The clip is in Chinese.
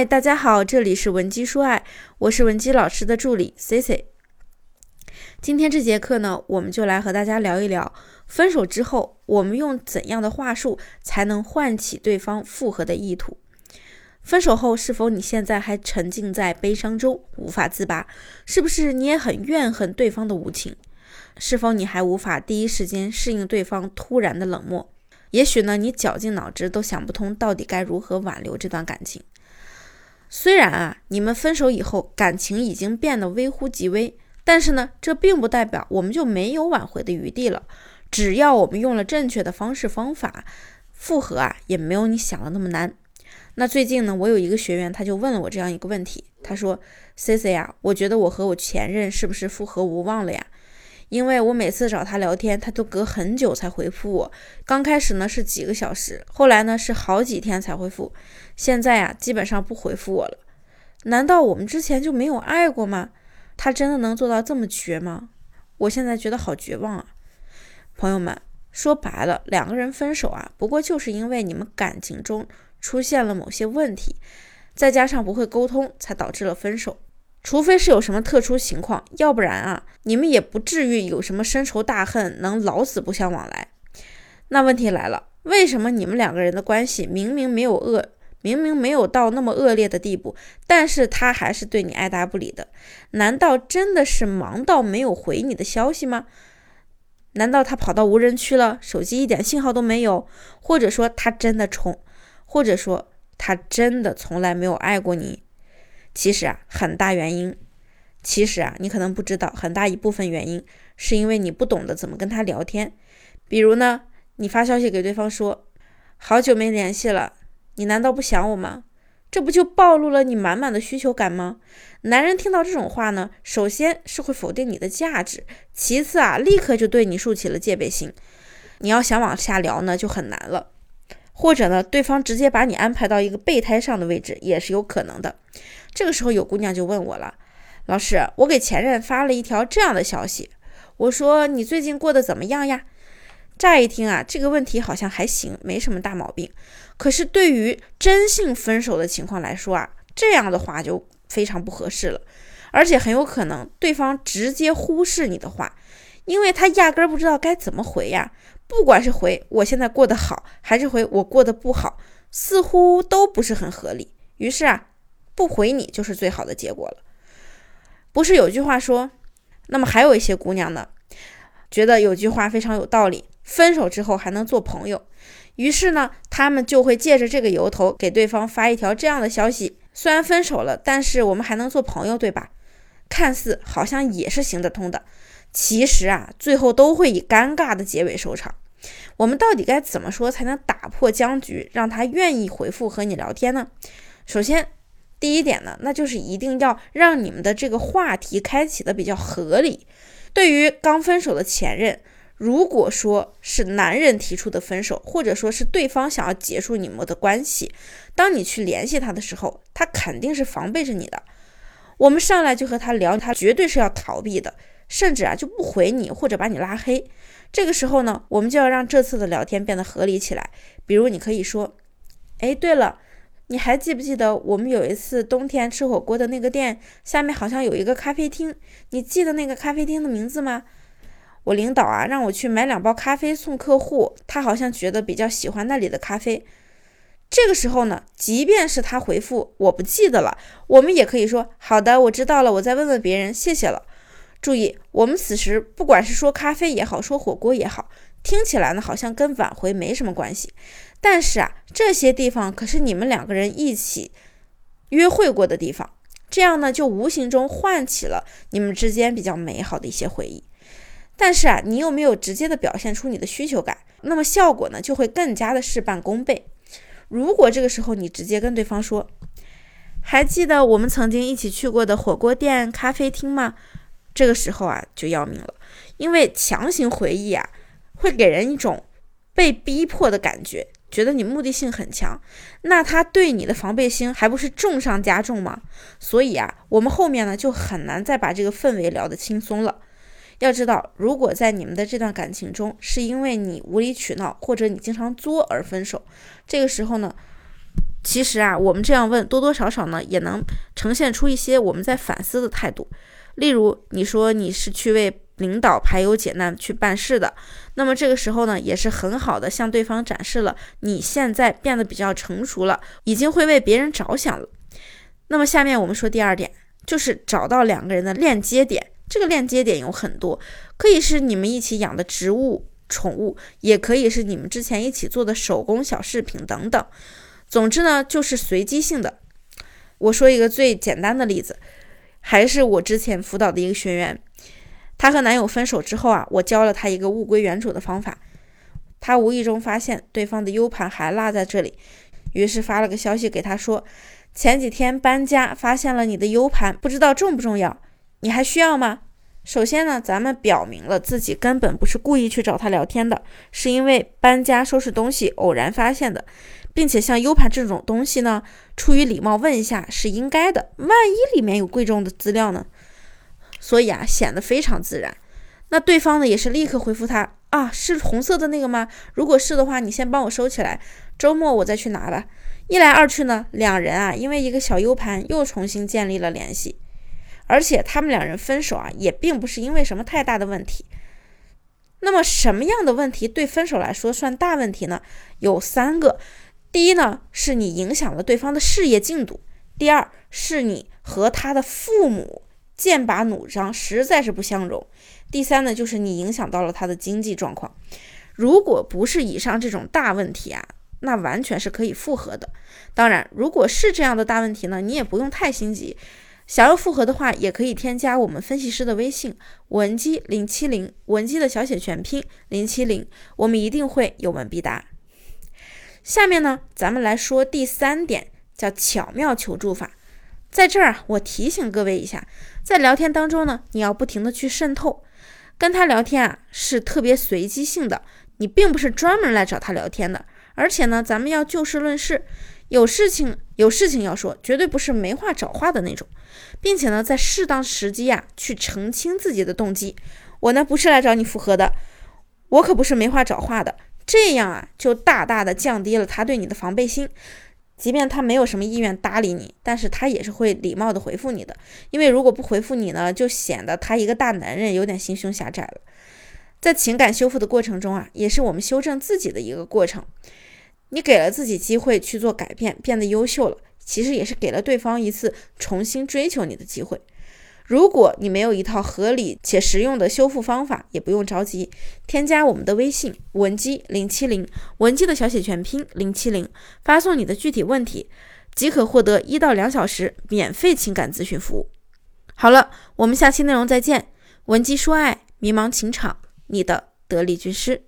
嗨，大家好，这里是文姬说爱，我是文姬老师的助理 Cici。 今天这节课呢，我们就来和大家聊一聊分手之后我们用怎样的话术才能唤起对方复合的意图。分手后，是否你现在还沉浸在悲伤中无法自拔？是不是你也很怨恨对方的无情？是否你还无法第一时间适应对方突然的冷漠？也许呢，你绞尽脑汁都想不通到底该如何挽留这段感情。虽然你们分手以后感情已经变得微乎其微，但是呢，这并不代表我们就没有挽回的余地了。只要我们用了正确的方式方法，复合也没有你想的那么难。那最近呢，我有一个学员，他就问了我这样一个问题，他说 Cici 我觉得我和我前任是不是复合无望了呀？因为我每次找他聊天，他都隔很久才回复我，刚开始呢是几个小时，后来呢是好几天才回复，现在基本上不回复我了。难道我们之前就没有爱过吗？他真的能做到这么绝吗？我现在觉得好绝望啊。朋友们，说白了，两个人分手不过就是因为你们感情中出现了某些问题，再加上不会沟通，才导致了分手。除非是有什么特殊情况，要不然你们也不至于有什么深仇大恨，能老死不相往来。那问题来了，为什么你们两个人的关系明明没有到那么恶劣的地步，但是他还是对你爱答不理的？难道真的是忙到没有回你的消息吗？难道他跑到无人区了，手机一点信号都没有？或者说他真的宠？或者说他真的从来没有爱过你？其实很大原因，你可能不知道，很大一部分原因是因为你不懂得怎么跟他聊天。比如呢，你发消息给对方说，好久没联系了，你难道不想我吗？这不就暴露了你满满的需求感吗？男人听到这种话呢，首先是会否定你的价值，其次立刻就对你竖起了戒备心，你要想往下聊呢就很难了。或者呢，对方直接把你安排到一个备胎上的位置也是有可能的。这个时候有姑娘就问我了，老师，我给前任发了一条这样的消息，我说你最近过得怎么样呀？乍一听这个问题好像还行，没什么大毛病。可是对于真性分手的情况来说这样的话就非常不合适了，而且很有可能对方直接忽视你的话，因为他压根儿不知道该怎么回呀。不管是回我现在过得好，还是回我过得不好，似乎都不是很合理。于是不回你就是最好的结果了。不是有句话说，那么还有一些姑娘呢，觉得有句话非常有道理，分手之后还能做朋友。于是呢，她们就会借着这个由头给对方发一条这样的消息，虽然分手了，但是我们还能做朋友，对吧？看似好像也是行得通的，其实最后都会以尴尬的结尾收场。我们到底该怎么说才能打破僵局，让他愿意回复和你聊天呢？首先，第一点呢，那就是一定要让你们的这个话题开启的比较合理。对于刚分手的前任，如果说是男人提出的分手，或者说是对方想要结束你们的关系，当你去联系他的时候，他肯定是防备着你的。我们上来就和他聊，他绝对是要逃避的，甚至就不回你，或者把你拉黑。这个时候呢，我们就要让这次的聊天变得合理起来。比如你可以说，哎，对了，你还记不记得我们有一次冬天吃火锅的那个店下面好像有一个咖啡厅，你记得那个咖啡厅的名字吗？我领导让我去买2包咖啡送客户，他好像觉得比较喜欢那里的咖啡。这个时候呢，即便是他回复我不记得了，我们也可以说，好的，我知道了，我再问问别人，谢谢了。注意，我们此时不管是说咖啡也好，说火锅也好，听起来呢好像跟挽回没什么关系，但是这些地方可是你们两个人一起约会过的地方，这样呢就无形中唤起了你们之间比较美好的一些回忆。但是你又没有直接的表现出你的需求感，那么效果呢就会更加的事半功倍。如果这个时候你直接跟对方说，还记得我们曾经一起去过的火锅店咖啡厅吗？这个时候就要命了，因为强行回忆会给人一种被逼迫的感觉，觉得你目的性很强，那他对你的防备心还不是重上加重吗？所以我们后面呢就很难再把这个氛围聊得轻松了。要知道，如果在你们的这段感情中是因为你无理取闹或者你经常作而分手，这个时候呢，其实啊，我们这样问，多多少少呢，也能呈现出一些我们在反思的态度。例如，你说你是去为领导排忧解难去办事的，那么这个时候呢，也是很好的向对方展示了你现在变得比较成熟了，已经会为别人着想了。那么下面我们说第二点，就是找到两个人的链接点。这个链接点有很多，可以是你们一起养的植物、宠物，也可以是你们之前一起做的手工小饰品等等。总之呢，就是随机性的。我说一个最简单的例子，还是我之前辅导的一个学员，她和男友分手之后啊，我教了她一个物归原主的方法，她无意中发现对方的 U 盘还落在这里，于是发了个消息给她说，前几天搬家发现了你的 U 盘，不知道重不重要，你还需要吗？首先呢，咱们表明了自己根本不是故意去找他聊天的，是因为搬家收拾东西偶然发现的，并且像 U 盘这种东西呢，出于礼貌问一下是应该的，万一里面有贵重的资料呢？所以啊，显得非常自然。那对方呢，也是立刻回复他啊，是红色的那个吗？如果是的话，你先帮我收起来，周末我再去拿吧。一来二去呢，两人啊，因为一个小 U 盘又重新建立了联系。而且他们两人分手啊，也并不是因为什么太大的问题。那么什么样的问题对分手来说算大问题呢？有三个。第一呢，是你影响了对方的事业进度；第二，是你和他的父母剑拔弩张，实在是不相容；第三呢，就是你影响到了他的经济状况。如果不是以上这种大问题啊，那完全是可以复合的。当然，如果是这样的大问题呢，你也不用太心急。想要复合的话，也可以添加我们分析师的微信文姬070，文姬的小写全拼070，我们一定会有问必答。下面呢，咱们来说第三点，叫巧妙求助法。在这儿我提醒各位一下，在聊天当中呢，你要不停的去渗透，跟他聊天啊是特别随机性的，你并不是专门来找他聊天的，而且呢，咱们要就事论事。有事情要说，绝对不是没话找话的那种，并且呢，在适当时机啊，去澄清自己的动机。我呢，不是来找你复合的，我可不是没话找话的。这样啊，就大大的降低了他对你的防备心。即便他没有什么意愿搭理你，但是他也是会礼貌的回复你的。因为如果不回复你呢，就显得他一个大男人有点心胸狭窄了。在情感修复的过程中啊，也是我们修正自己的一个过程。你给了自己机会去做改变，变得优秀了，其实也是给了对方一次重新追求你的机会。如果你没有一套合理且实用的修复方法，也不用着急，添加我们的微信文姬070，文姬的小写全拼070，发送你的具体问题，即可获得1到2小时免费情感咨询服务。好了，我们下期内容再见。文姬说爱，迷茫情场，你的得力军师。